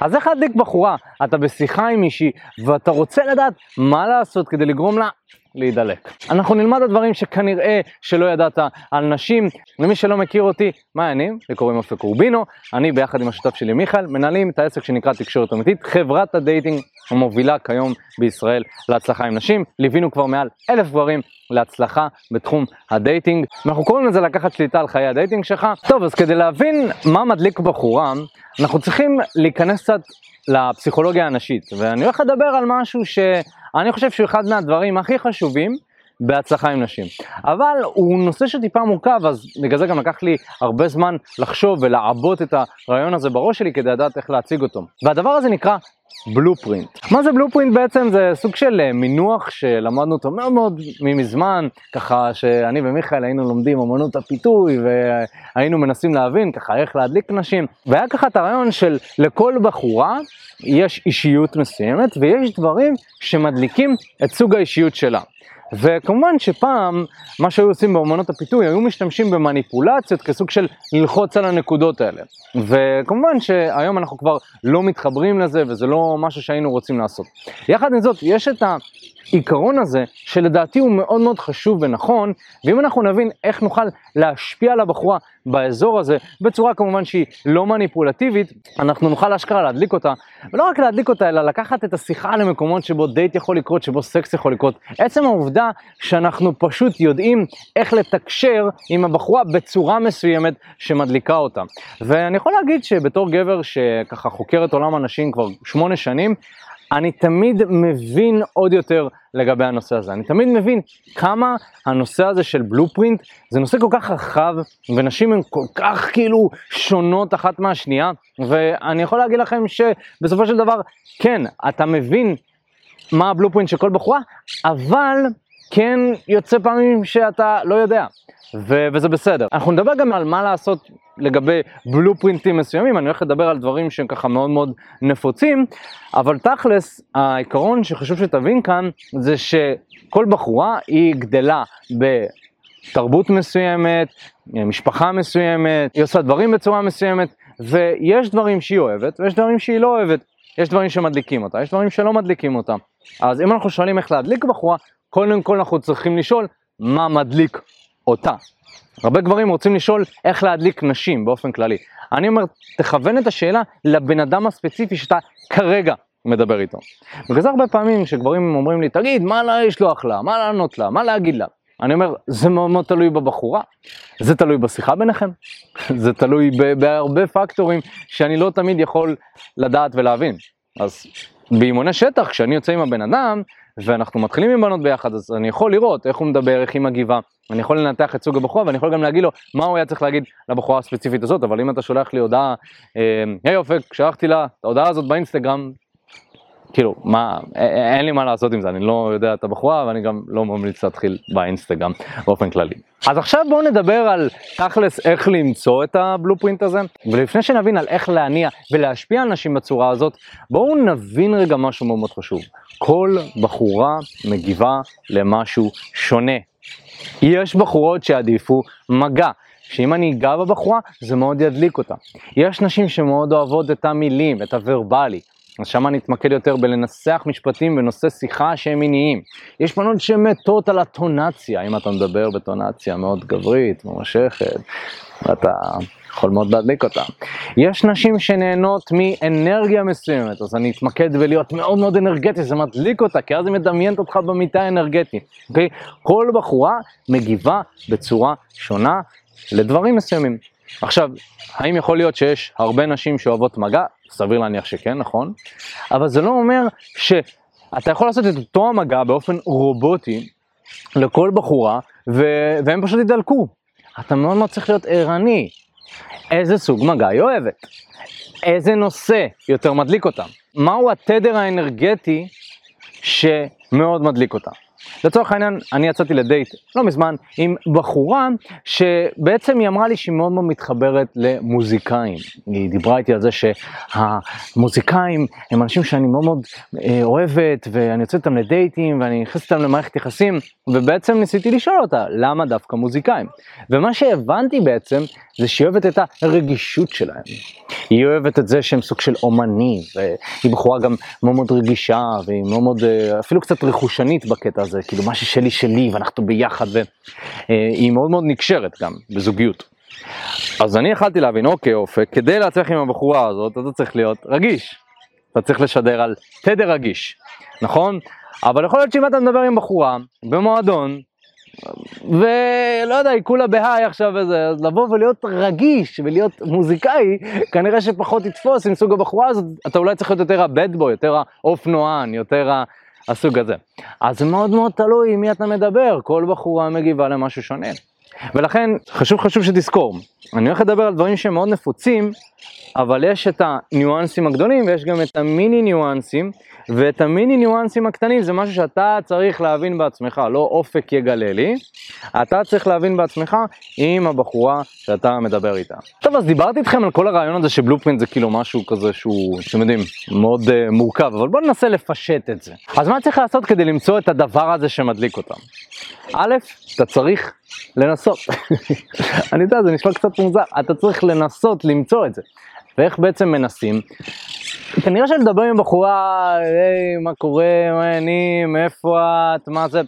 אז איך להדליק בחורה? אתה בשיחה עם מישהי ואתה רוצה לדעת מה לעשות כדי לגרום לה להידלק. אנחנו נלמד הדברים שכנראה שלא ידעת על נשים. למי שלא מכיר אותי, מה העניינים? לי קוראים אופק אורבינו. אני ביחד עם השותף שלי מיכאל מנהלים את העסק שנקרא תקשורת אמיתית, חברת הדייטינג המובילה כיום בישראל להצלחה עם נשים. ליווינו כבר מעל 1,000 גברים להצלחה בתחום הדייטינג. אנחנו קוראים לזה לקחת שליטה על חיי הדייטינג שלך. טוב, אז כדי להבין מה מדליק בחורה, אנחנו צריכים להיכנס קצת לפסיכולוגיה הנשית, ואני הולך לדבר על משהו שאני חושב שהוא אחד מהדברים הכי חשובים בהצלחה עם נשים, אבל הוא נושא שטיפה מורכב, אז בגלל זה גם לקח לי הרבה זמן לחשוב ולעבות את הרעיון הזה בראש שלי כדי לדעת איך להציג אותו. והדבר הזה נקרא בלופרינט. מה זה בלופרינט בעצם? זה סוג של מינוח שלמדנו אותו מאוד מאוד מזמן, ככה שאני ומיכאל היינו לומדים אמנות הפיתוי והיינו מנסים להבין ככה איך להדליק נשים, והיה ככה את הרעיון של לכל בחורה יש אישיות מסוימת ויש דברים שמדליקים את סוג האישיות שלה. וכמובן שפעם מה שהיו עושים באמנות הפיתוי, היו משתמשים במניפולציות כסוג של ללחוץ על הנקודות האלה, וכמובן שהיום אנחנו כבר לא מתחברים לזה וזה לא משהו שהיינו רוצים לעשות. יחד עם זאת יש את העיקרון הזה שלדעתי הוא מאוד מאוד חשוב ונכון, ואם אנחנו נבין איך נוכל להשפיע על הבחורה באזור הזה בצורה כמובן שהיא לא מניפולטיבית, אנחנו נוכל להשכרה להדליק אותה, ולא רק להדליק אותה אלא לקחת את השיחה למקומות שבו דייט יכול לקרות, שבו סקס יכול לקרות. עצם העובדה שאנחנו פשוט יודעים איך לתקשר עם הבחורה בצורה מסוימת שמדליקה אותה. ואני יכול להגיד שבתור גבר שככה חוקר את עולם הנשים כבר 8 שנים, אני תמיד מבין עוד יותר לגבי הנושא הזה. אני תמיד מבין כמה הנושא הזה של בלופרינט זה נושא כל כך רחב, ונשים הן כל כך כאילו שונות אחת מהשנייה, ואני יכול להגיד לכם שבסופו של דבר כן, אתה מבין מה הבלופרינט של כל בחורה, אבל כן יוצא פעמים שאתה לא יודע, וזה בסדר. אנחנו נדבר גם על מה לעשות לגבי בלופרינטים מסוימים, אני הולך לדבר על דברים שהם ככה מאוד מאוד נפוצים, אבל תכלס העיקרון שחשוב שתבין כאן זה שכל בחורה היא גדלה בתרבות מסוימת, משפחה מסוימת, היא עושה דברים בצורה מסוימת, ויש דברים שהיא אוהבת ויש דברים שהיא לא אוהבת, יש דברים שמדליקים אותה, יש דברים שלא מדליקים אותה. אז אם אנחנו שואלים איך להדליק בחורה, קודם כל אנחנו צריכים לשאול מה מדליק אותה. הרבה גברים רוצים לשאול איך להדליק נשים באופן כללי. אני אומר, תכוון את השאלה לבן אדם הספציפי שאתה כרגע מדבר איתו. בגלל זה הרבה פעמים שגברים אומרים לי, תגיד, מה לשלוח לה, מה לענות לה, מה להגיד לה? אני אומר, זה מאוד מאוד תלוי בבחורה, זה תלוי בשיחה ביניכם, זה תלוי בהרבה פקטורים שאני לא תמיד יכול לדעת ולהבין. אז באימוני שטח, כשאני יוצא עם הבן אדם, ואנחנו מתחילים עם בנות ביחד, אז אני יכול לראות איך הוא מדבר, איך היא מגיבה, אני יכול לנתח את סוג הבחורה, ואני יכול גם להגיד לו מה הוא היה צריך להגיד לבחורה הספציפית הזאת. אבל אם אתה שולח לי הודעה, היי אופק, שלחתי לה את ההודעה הזאת באינסטגרם, כאילו, מה, אין לי מה לעשות עם זה, אני לא יודע את הבחורה, ואני גם לא ממליץ להתחיל באינסטגרם באופן כללי. אז עכשיו בואו נדבר על תכלס איך למצוא את הבלופרינט הזה, ולפני שנבין על איך להניע ולהשפיע על נשים בצורה הזאת, בואו נבין רגע משהו מאוד חשוב. כל בחורה מגיבה למשהו שונה. יש בחורות שעדיפו מגע, שאם אני אגע בבחורה זה מאוד ידליק אותה. יש נשים שמאוד אוהבות את המילים, את הוורבלי, אז שם אני אתמקד יותר בלנסח משפטים בנושא שיחה שהם מיניים. יש בנות שמתות על הטונציה, אם אתה מדבר בטונציה מאוד גברית, ממשכת, אתה יכול מאוד להדליק אותה. יש נשים שנהנות מאנרגיה מסוימת, אז אני אתמקד בלהיות מאוד מאוד אנרגטי, זה מדליק אותה, כי אז היא מדמיינת אותך במיטה האנרגטית. Okay? כל בחורה מגיבה בצורה שונה לדברים מסוימים. עכשיו, האם יכול להיות שיש הרבה נשים שאוהבות מגע? סביר להניח שכן, נכון? אבל זה לא אומר שאתה יכול לעשות את אותו המגע באופן רובוטי לכל בחורה, והם פשוט ידלקו. אתה מאוד מאוד צריך להיות ערני. איזה סוג מגע היא אוהבת? איזה נושא יותר מדליק אותם? מהו התדר האנרגטי שמאוד מדליק אותם? לצורך העניין, אני יצאתי לדייט לא מזמן עם בחורה שבעצם היא אמרה לי שהיא מאוד מאוד מתחברת למוזיקאים. היא דיברה איתי על זה שהמוזיקאים הם אנשים שאני מאוד מאוד אוהבת, ואני יוצאת איתם לדייטים ואני נכנסת איתם למערכת יחסים, ובעצם ניסיתי לשאול אותה למה דווקא מוזיקאים. ומה שהבנתי בעצם זה שהיא אוהבת את הרגישות שלהם. היא אוהבת את זה שהם סוג של אומנים, והיא בחורה גם מאוד מאוד רגישה, והיא מאוד מאוד אפילו קצת רכושנית בקטע הזה, כאילו מה ששלי שלי ואנחנו ביחד, והיא מאוד מאוד נקשרת גם בזוגיות. אז אני החלטתי להבין, אוקיי אופק, כדי להצליח עם הבחורה הזאת אתה צריך להיות רגיש, אתה צריך לשדר על תדר רגיש, נכון? אבל יכול להיות שאם אתה מדבר עם בחורה במועדון ולא יודע, היא כולה בהיי עכשיו איזה, אז לבוא ולהיות רגיש ולהיות מוזיקאי, כנראה שפחות יתפוס עם סוג הבחורה הזאת. אתה אולי צריך להיות יותר הבד בוי, יותר האופנוען, יותר הסוג הזה. אז מאוד מאוד תלוי עם מי אתה מדבר, כל בחורה מגיבה למשהו שונה. ולכן חשוב שתזכור, אני הולך לדבר על דברים שהם מאוד נפוצים, אבל יש את הניואנסים הגדולים ויש גם את המיני ניואנסים, ואת המיני ניואנסים הקטנים זה משהו שאתה צריך להבין בעצמך, לא אופק יגלה לי, אתה צריך להבין בעצמך עם הבחורה שאתה מדבר איתה. טוב, אז דיברתי איתכם על כל הרעיון הזה שבלופרינט זה כאילו משהו כזה שהוא, אתם יודעים, מאוד מורכב, אבל בואו ננסה לפשט את זה. אז מה צריך לעשות כדי למצוא את הדבר הזה שמדליק אותם? א', אתה צריך לנסות. אני יודע, זה נשמע קצת מוזר, אתה צריך לנסות למצוא את זה. ואיך בעצם מנסים? כנראה שלדבר עם בחורה, היי, מה קורה, מה העניינים, איפה את, מה זה?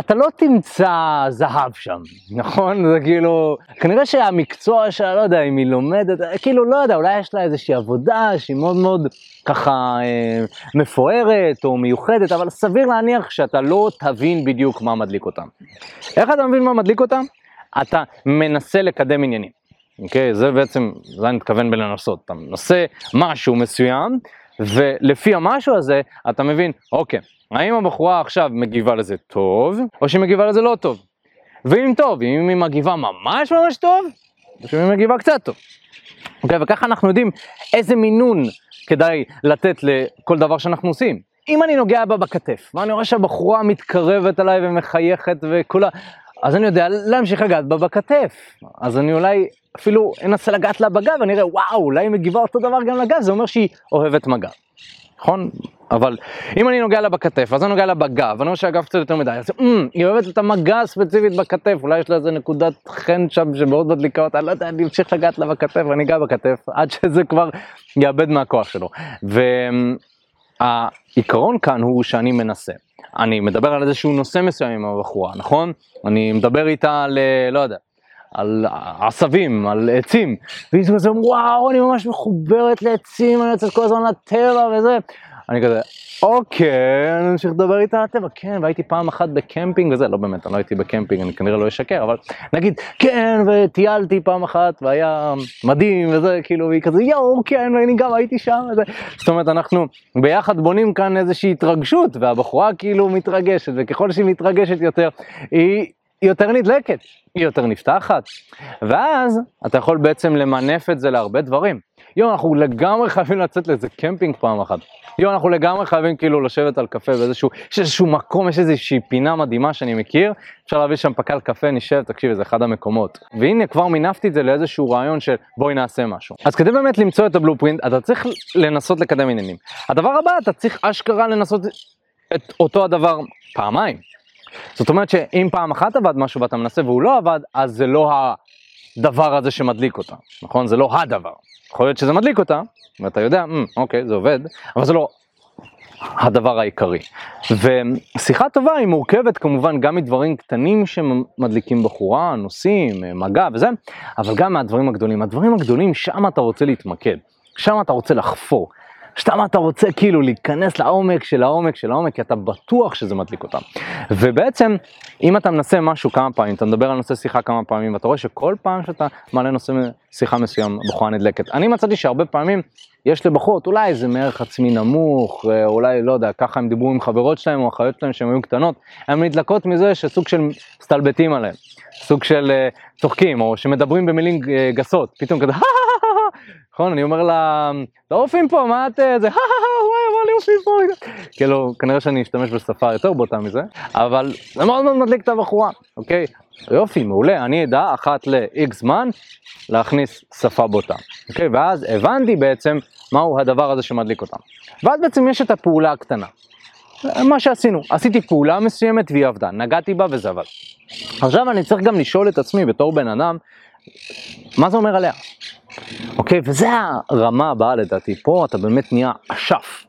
אתה לא תמצא זהב שם, נכון? זה כאילו, כנראה שהמקצוע שלה, לא יודע, אם היא לומדת, כאילו, לא יודע, אולי יש לה איזושהי עבודה שהיא מאוד מאוד ככה מפוארת או מיוחדת, אבל סביר להניח שאתה לא תבין בדיוק מה מדליק אותם. איך אתה מבין מה מדליק אותם? אתה מנסה לקדם עניינים. אוקיי? זה בעצם, זה אני מתכוון בלנסות. אתה מנסה משהו מסוים, ולפי המשהו הזה, אתה מבין, אוקיי, האם הבחורה עכשיו מגיבה לזה טוב, או שהיא מגיבה לזה לא טוב? ואם טוב, אם היא מגיבה ממש ממש טוב, או שהיא מגיבה קצת טוב. אוקיי, וככה אנחנו יודעים איזה מינון כדאי לתת לכל דבר שאנחנו עושים. אם אני נוגע בה בכתף, ואני רואה שהבחורה מתקרבת עליי ומחייכת וכולה, אז אני יודע להמשיך לגעת בה בכתף. אז אני אולי אפילו אנסה לגעת לה בגב, ואני אראה, וואו, אולי היא מגיבה אותו דבר גם לגב, זה אומר שהיא אוהבת מגע. נכון? אבל אם אני נוגע לה בכתף, אז אני נוגע לה בגב, אני אומר שהגב קצת יותר מדי, אז היא אוהבת את המגע הספציפית בכתף, אולי יש לה איזה נקודת חן שם שמאוד מדליקה אותה, לא יודע, אני אמשיך לגעת לה בכתף, ואני אגע בכתף, עד שזה כבר יאבד מהכוח שלו. והעיקרון כאן הוא שאני מנסה. אני מדבר על איזשהו נושא מסוים עם הבחורה, נכון? אני מדבר איתה על, לא יודע, על עשבים, על עצים, והיא כזה, וואו, אני ממש מחוברת לעצים, אני יוצאת כל הזמן לטבע וזה. אני כזה, אוקיי, אני אמשיך לדבר איתה על הטבע, כן, והייתי פעם אחת בקמפינג וזה, לא באמת, אני לא הייתי בקמפינג, אני כנראה לא אשקר, אבל נגיד, כן, וטיילתי פעם אחת, והיה מדהים וזה, כאילו, והיא כזה, יאו, כן, ואני גם הייתי שם וזה. זאת אומרת, אנחנו ביחד בונים כאן איזושהי התרגשות, והבחורה כאילו מתרגשת, וככל שהיא מתרגשת יותר, היא יותר נדלקת, היא יותר נפתחת, ואז אתה יכול בעצם למנף את זה להרבה דברים. יום, אנחנו לגמרי חייבים לצאת לאיזה קמפינג פעם אחת. יום, אנחנו לגמרי חייבים כאילו לשבת על קפה באיזשהו, יש איזשהו מקום, יש איזושהי פינה מדהימה שאני מכיר, אפשר להביא שם פקל קפה, נשב, תקשיב, זה אחד המקומות. והנה כבר מינפתי את זה לאיזשהו רעיון של בואי נעשה משהו. אז כדי באמת למצוא את הבלופרינט, אתה צריך לנסות לקדם עניינים. הדבר הבא, אתה צריך אשכרה לנסות את אותו הדבר פעמיים. זאת אומרת שאם פעם אחת עבד משהו ואתה מנסה והוא לא עבד, אז זה לא הדבר הזה שמדליק אותה, נכון? זה לא הדבר. יכול להיות שזה מדליק אותה, ואתה יודע, אוקיי, זה עובד, אבל זה לא הדבר העיקרי. ושיחה טובה היא מורכבת כמובן גם מדברים קטנים שמדליקים בחורה, נושאים, מגע וזה, אבל גם מהדברים הגדולים. הדברים הגדולים, שם אתה רוצה להתמקד, שם אתה רוצה לחפור. שתם אתה רוצה כאילו להיכנס לעומק של העומק של העומק, כי אתה בטוח שזה מדליק אותם. ובעצם, אם אתה מנסה משהו כמה פעמים, אתה מדבר על נושא שיחה כמה פעמים, ואתה רואה שכל פעם שאתה מעלה נושא שיחה מסוים, בחורה נדלקת. אני מצאתי שהרבה פעמים יש לבחורות, אולי איזה מערך עצמי נמוך, אולי, לא יודע, ככה הם דיברו עם חברות שלהם או אחיות שלהם שהן היו קטנות, הן נדלקות מזה שסוג של סטלבטים עליהם, סוג של צוחקים, או שמדברים במילים גסות, פתאום כזה, נכון, אני אומר לה, לא אופים פה, מה את זה, וואי, וואי, כאילו, כנראה שאני אשתמש בשפה יותר בוטה מזה, אבל זה מאוד מאוד מדליק את הבחורה, אוקיי? יופי, מעולה, אני אדע אחת ל-X זמן להכניס שפה בוטה, אוקיי? ואז הבנתי בעצם מהו הדבר הזה שמדליק אותם. ואז בעצם יש את הפעולה הקטנה. מה שעשינו, עשיתי פעולה מסוימת והיא עבדה, נגעתי בה וזה עבד. עכשיו אני צריך גם לשאול את עצמי בתור בן אדם, מה זה אומר עליה? אוקיי, וזה הרמה הבאה לדעתי, פה אתה באמת נהיה אשף.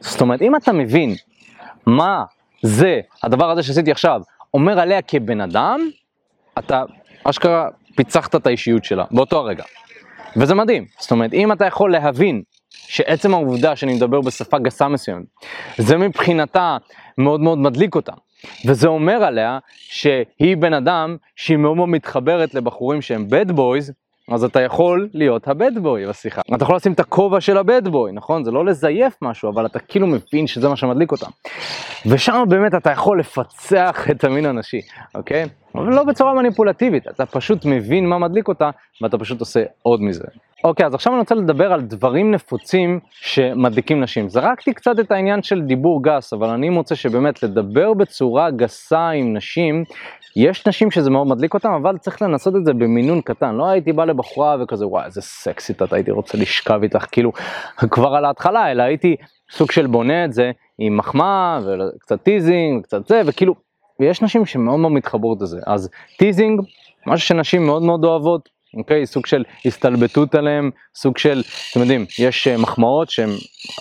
זאת אומרת, אם אתה מבין מה זה הדבר הזה שעשיתי עכשיו אומר עליה כבן אדם, אתה אשכרה פיצחת את האישיות שלה באותו הרגע. וזה מדהים, זאת אומרת, אם אתה יכול להבין שעצם העובדה שאני מדבר בשפה גסה מסוימת, זה מבחינתה מאוד מאוד מדליק אותה. וזה אומר עליה שהיא בן אדם שהיא מאוד מאוד מתחברת לבחורים שהם bad boys, אז אתה יכול להיות ה-bad boy בשיחה. אתה יכול לשים את הכובע של ה-bad boy, נכון? זה לא לזייף משהו, אבל אתה כאילו מבין שזה מה שמדליק אותם. ושם באמת אתה יכול לפצח את המין הנשי, אוקיי? אבל לא בצורה מניפולטיבית, אתה פשוט מבין מה מדליק אותה, ואתה פשוט עושה עוד מזה. אוקיי, אז עכשיו אני רוצה לדבר על דברים נפוצים שמדליקים נשים. זרקתי קצת את העניין של דיבור גס, אבל אני מוצא שבאמת לדבר בצורה גסה עם נשים, יש נשים שזה מאוד מדליק אותם, אבל צריך לנסות את זה במינון קטן. לא הייתי בא לבחורה וכזה, וואי, איזה סקסית, אתה הייתי רוצה לשכב איתך, כאילו, כבר על ההתחלה, אלא הייתי סוג של בונה את זה עם מחמה, וקצת טיזינג, וקצת זה, וכאילו, ויש נשים שמאוד מאוד מתחברות לזה. אז טיזינג, משהו שנשים מאוד מאוד אוהבות, אוקיי, סוג של הסתלבטות עליהם, סוג של, אתם יודעים, יש מחמאות שהן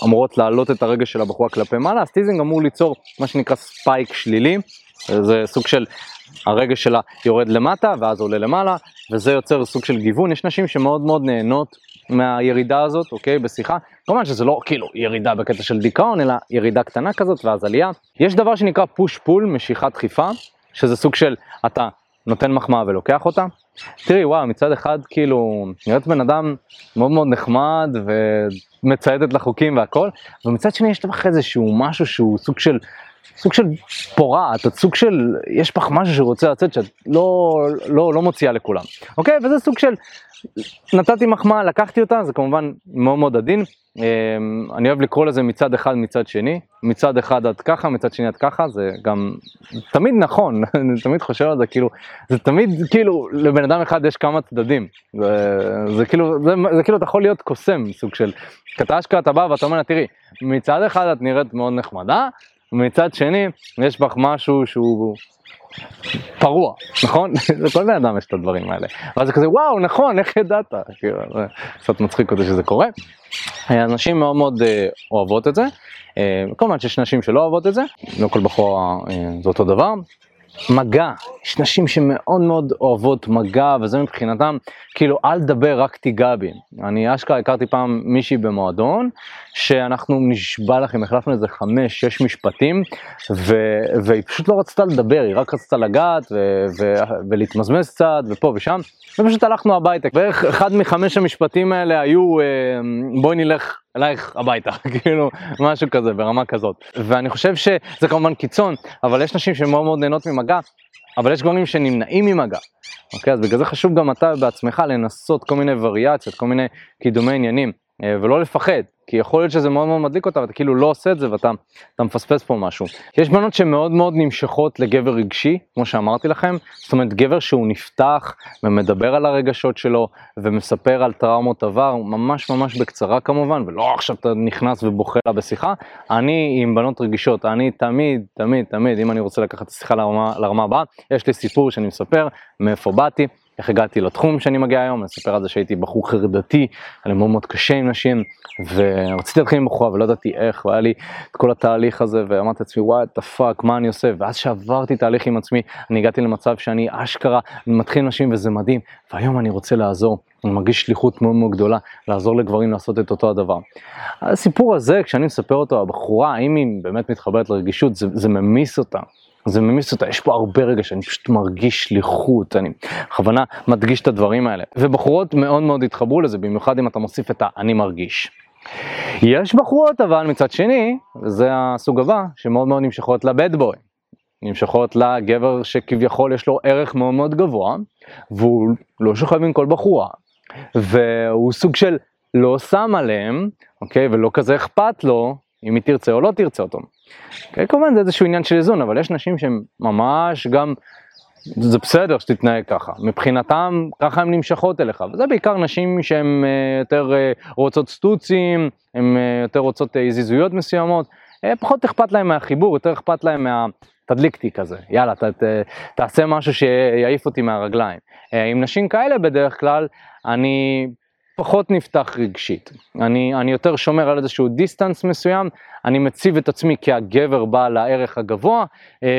אמורות להעלות את הרגש של הבחורה כלפי מעלה, אז טיזינג אמור ליצור מה שנקרא ספייק שלילי, זה סוג של הרגש שלה יורד למטה ואז עולה למעלה, וזה יוצר סוג של גיוון. יש נשים שמאוד מאוד נהנות מהירידה הזאת, אוקיי, בשיחה, כמובן שזה לא כאילו ירידה בקטע של דיכאון, אלא ירידה קטנה כזאת ואז עלייה. יש דבר שנקרא פוש-פול, משיכת דחיפה, שזה סוג של אתה נותן מחמאה ולוקח אותה. תראי, וואו, מצד אחד, כאילו, נראית בן אדם מאוד מאוד נחמד ומצייתת לחוקים והכל, ומצד שני יש לך איזשהו משהו שהוא סוג של פורה, את סוג של, יש פח משהו שרוצה לצאת שאת לא מוציאה לכולם. אוקיי? וזה סוג של, נתתי מחמאה, לקחתי אותה, זה כמובן מאוד מאוד עדין. אני אוהב לקרוא לזה מצד אחד, מצד שני. מצד אחד עד ככה, מצד שני עד ככה, זה גם תמיד נכון, אני תמיד חושב על זה, כאילו, זה תמיד, כאילו, לבן אדם אחד יש כמה צדדים. זה כאילו, אתה יכול להיות קוסם, סוג של, קטשקה, אתה בא ואתה אומר, תראי, מצד אחד את נראית מאוד נחמדה, מצד שני, יש בך משהו שהוא פרוע, נכון? לכל בן אדם יש את הדברים האלה. ואז זה כזה, וואו, נכון, איך ידעת? זה קצת מצחיק אותי שזה קורה. אנשים מאוד מאוד אוהבות את זה. כלומר, שיש נשים שלא אוהבות את זה. לא כל בחורה זה אותו דבר. מגע, יש נשים שמאוד מאוד אוהבות מגע, וזה מבחינתם, כאילו, אל דבר, רק תיגע בי. אני אשכרה הכרתי פעם מישהי במועדון, שאנחנו נשבע לכם, החלפנו איזה 5-6 משפטים, והיא פשוט לא רצתה לדבר, היא רק רצתה לגעת, ולהתמזמז קצת, ופה ושם, ופשוט הלכנו הביתה. בערך אחד מ5 המשפטים האלה היו, בואי נלך אלייך הביתה, כאילו, משהו כזה, ברמה כזאת. ואני חושב שזה כמובן קיצון, אבל יש נשים שמאוד מאוד נהנות ממגע, אבל יש גורמים שנמנעים ממגע. אוקיי, אז בגלל זה חשוב גם אתה בעצמך לנסות כל מיני וריאציות, כל מיני קידומי עניינים, ולא לפחד, כי יכול להיות שזה מאוד מאוד מדליק אותה, ואתה כאילו לא עושה את זה, ואתה מפספס פה משהו. יש בנות שמאוד מאוד נמשכות לגבר רגשי, כמו שאמרתי לכם, זאת אומרת, גבר שהוא נפתח, ומדבר על הרגשות שלו, ומספר על טראומות עבר, ממש ממש בקצרה כמובן, ולא עכשיו אתה נכנס ובוכה לה בשיחה. אני עם בנות רגישות, אני תמיד, תמיד, תמיד, אם אני רוצה לקחת את השיחה לרמה הבאה, יש לי סיפור שאני מספר, מאיפה באתי, איך הגעתי לתחום שאני מגיע היום, אני אספר על זה שהייתי בחור חרדתי, היה לי מאוד מאוד קשה עם נשים, ורציתי להתחיל עם בחורה ולא ידעתי איך, והיה לי את כל התהליך הזה, ואמרתי לעצמי, וואי, תפאק, מה אני עושה? ואז שעברתי תהליך עם עצמי, אני הגעתי למצב שאני אשכרה, אני מתחיל עם נשים וזה מדהים, והיום אני רוצה לעזור, אני מרגיש שליחות מאוד מאוד גדולה, לעזור לגברים לעשות את אותו הדבר. הסיפור הזה, כשאני מספר אותו, הבחורה, האם היא באמת מתחברת לרגישות, זה ממיס אותה. זה ממיס אותה, יש פה הרבה רגע שאני פשוט מרגיש שליחות, אני בכוונה מדגיש את הדברים האלה. ובחורות מאוד מאוד התחברו לזה, במיוחד אם אתה מוסיף את ה"אני מרגיש". יש בחורות אבל מצד שני, זה הסוג הבא, שמאוד מאוד נמשכות לבד בוי. נמשכות לגבר שכביכול יש לו ערך מאוד מאוד גבוה, והוא לא שוכב עם כל בחורה. והוא סוג של לא שם עליהם, אוקיי, ולא כזה אכפת לו, אם היא תרצה או לא תרצה אותו. Okay, כמובן זה איזשהו עניין של איזון, אבל יש נשים שהן ממש גם, זה בסדר שתתנהג ככה, מבחינתם ככה הן נמשכות אליך, וזה בעיקר נשים שהן יותר רוצות סטוצים, הן יותר רוצות הזיזויות מסוימות, פחות אכפת להם מהחיבור, יותר אכפת להם תדליקתי כזה, יאללה, תעשה משהו שיעיף אותי מהרגליים. עם נשים כאלה בדרך כלל, אני פחות נפתח רגשית. אני יותר שומר על איזשהו דיסטנס מסוים, אני מציב את עצמי כהגבר בעל הערך הגבוה,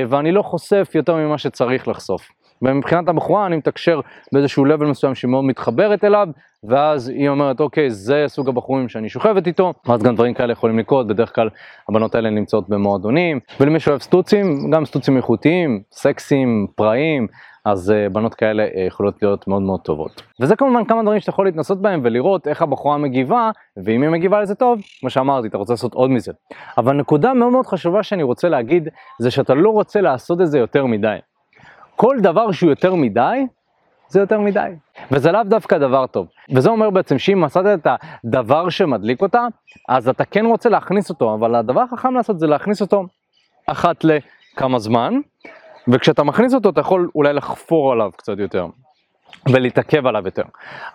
ואני לא חושף יותר ממה שצריך לחשוף. ומבחינת הבחורה אני מתקשר באיזשהו לבל מסוים שהיא מאוד מתחברת אליו, ואז היא אומרת, אוקיי, זה סוג הבחורים שאני שוכבת איתו, ואז גם דברים כאלה יכולים לקרות, בדרך כלל הבנות האלה נמצאות במועדונים, ולמי שאוהב סטוצים, גם סטוצים איכותיים, סקסיים, פראים, אז בנות כאלה יכולות להיות מאוד מאוד טובות. וזה כמובן כמה דברים שאתה יכול להתנסות בהם ולראות איך הבחורה מגיבה, ואם היא מגיבה לזה טוב, כמו שאמרתי, אתה רוצה לעשות עוד מזה. אבל נקודה מאוד מאוד חשובה שאני רוצה להגיד, זה שאתה לא רוצה לעשות את זה יותר מדי. כל דבר שהוא יותר מדי, זה יותר מדי. וזה לאו דווקא דבר טוב. וזה אומר בעצם שאם מצאת את הדבר שמדליק אותה, אז אתה כן רוצה להכניס אותו, אבל הדבר החכם לעשות זה להכניס אותו אחת לכמה זמן, וכשאתה מכניס אותו אתה יכול אולי לחפור עליו קצת יותר, ולהתעכב עליו יותר.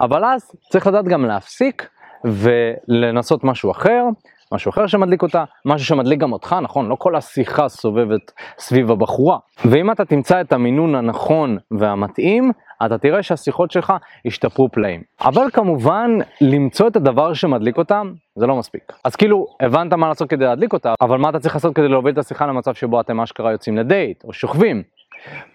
אבל אז צריך לדעת גם להפסיק ולנסות משהו אחר, משהו אחר שמדליק אותה, משהו שמדליק גם אותך, נכון? לא כל השיחה סובבת סביב הבחורה. ואם אתה תמצא את המינון הנכון והמתאים, אתה תראה שהשיחות שלך ישתפרו פלאים. אבל כמובן, למצוא את הדבר שמדליק אותה, זה לא מספיק. אז כאילו, הבנת מה לעשות כדי להדליק אותה, אבל מה אתה צריך לעשות כדי להוביל את השיחה למצב שבו אתם אשכרה יוצאים לדייט, או שוכבים?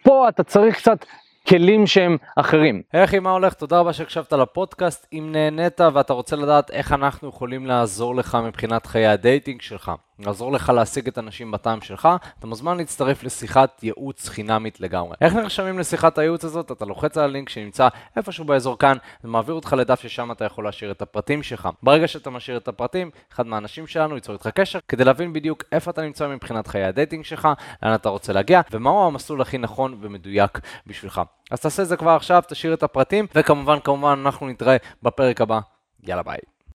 פה אתה צריך קצת כלים שהם אחרים. היי אחי, מה הולך? תודה רבה שהקשבת לפודקאסט. אם נהנית ואתה רוצה לדעת איך אנחנו יכולים לעזור לך מבחינת חיי הדייטינג שלך, לעזור לך להשיג את האנשים בטעם שלך, אתה מוזמן להצטרף לשיחת ייעוץ חינמית לגמרי. איך נרשמים לשיחת הייעוץ הזאת? אתה לוחץ על הלינק שנמצא איפשהו באזור כאן, ומעביר אותך לדף ששם אתה יכול להשאיר את הפרטים שלך. ברגע שאתה משאיר את הפרטים, אחד מהאנשים שלנו ייצור איתך קשר, כדי להבין בדיוק איפה אתה נמצא מבחינת חיי הדייטינג שלך, לאן אתה רוצה להגיע, ומהו המסלול הכי נכון ומדויק בשבילך. אז תעשה זה כבר עכשיו, תשאיר את הפרטים, וכמובן, אנחנו נתראה בפרק הבא. יאללה, ביי.